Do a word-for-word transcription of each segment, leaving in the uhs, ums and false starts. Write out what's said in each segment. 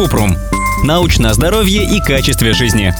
Купрум. Научное здоровье и качестве жизни.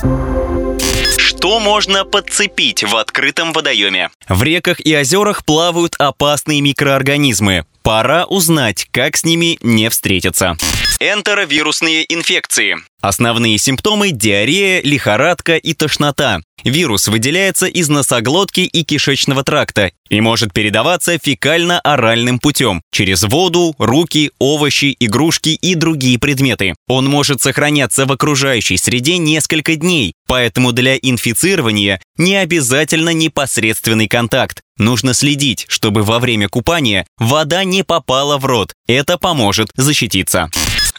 Что можно подцепить в открытом водоеме? В реках и озерах плавают опасные микроорганизмы. Пора узнать, как с ними не встретиться. Энтеровирусные инфекции. Основные симптомы – диарея, лихорадка и тошнота. Вирус выделяется из носоглотки и кишечного тракта и может передаваться фекально-оральным путем – через воду, руки, овощи, игрушки и другие предметы. Он может сохраняться в окружающей среде несколько дней, поэтому для инфицирования не обязательно непосредственный контакт. Нужно следить, чтобы во время купания вода не попала в рот. Это поможет защититься.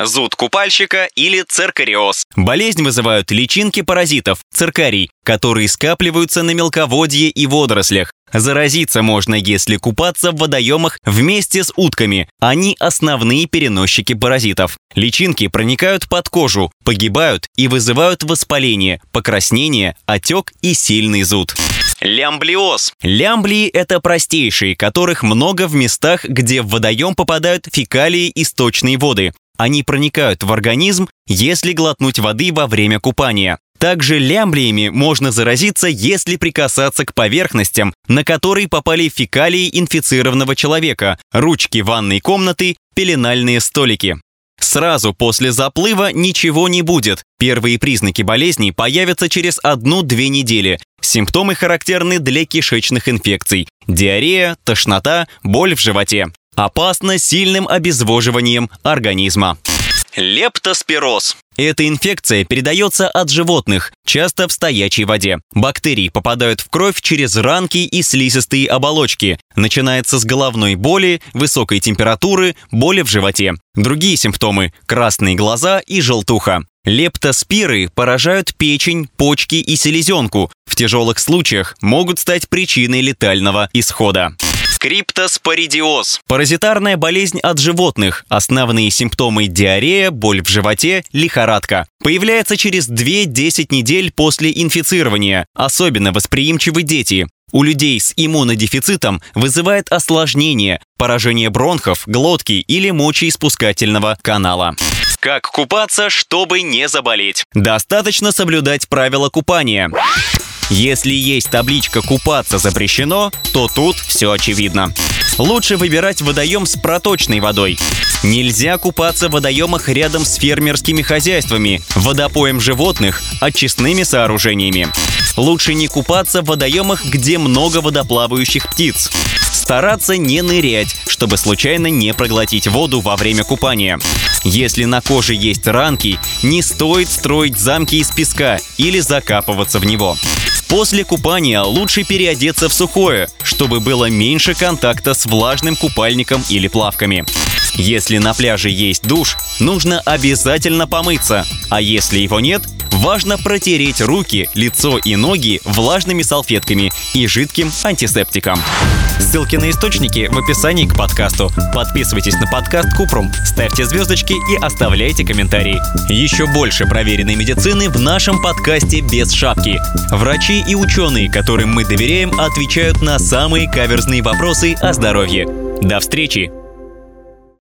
Зуд купальщика или циркариоз. Болезнь вызывают личинки паразитов, циркарий, которые скапливаются на мелководье и водорослях. Заразиться можно, если купаться в водоемах вместе с утками. Они основные переносчики паразитов. Личинки проникают под кожу, погибают и вызывают воспаление, покраснение, отек и сильный зуд. Лямблиоз. Лямблии – это простейшие, которых много в местах, где в водоем попадают фекалии и сточные воды. Они проникают в организм, если глотнуть воды во время купания. Также лямблиями можно заразиться, если прикасаться к поверхностям, на которые попали фекалии инфицированного человека, ручки ванной комнаты, пеленальные столики. Сразу после заплыва ничего не будет. Первые признаки болезни появятся через одну-две недели. Симптомы характерны для кишечных инфекций – диарея, тошнота, боль в животе. Опасно сильным обезвоживанием организма. Лептоспироз. Эта инфекция передается от животных, часто в стоячей воде. Бактерии попадают в кровь через ранки и слизистые оболочки. Начинается с головной боли, высокой температуры, боли в животе. Другие симптомы – красные глаза и желтуха. Лептоспиры поражают печень, почки и селезенку. В тяжелых случаях могут стать причиной летального исхода. Криптоспоридиоз. Паразитарная болезнь от животных. Основные симптомы – диарея, боль в животе, лихорадка. Появляется через две-десять недель после инфицирования. Особенно восприимчивы дети. У людей с иммунодефицитом вызывает осложнение, поражение бронхов, глотки или мочеиспускательного канала. Как купаться, чтобы не заболеть? Достаточно соблюдать правила купания. Если есть табличка «Купаться запрещено», то тут все очевидно. Лучше выбирать водоем с проточной водой. Нельзя купаться в водоемах рядом с фермерскими хозяйствами, водопоем животных, очистными сооружениями. Лучше не купаться в водоемах, где много водоплавающих птиц. Стараться не нырять, чтобы случайно не проглотить воду во время купания. Если на коже есть ранки, не стоит строить замки из песка или закапываться в него. После купания лучше переодеться в сухое, чтобы было меньше контакта с влажным купальником или плавками. Если на пляже есть душ, нужно обязательно помыться, а если его нет, важно протереть руки, лицо и ноги влажными салфетками и жидким антисептиком. Ссылки на источники в описании к подкасту. Подписывайтесь на подкаст Купрум, ставьте звездочки и оставляйте комментарии. Еще больше проверенной медицины в нашем подкасте «Без шапки». Врачи и ученые, которым мы доверяем, отвечают на самые каверзные вопросы о здоровье. До встречи!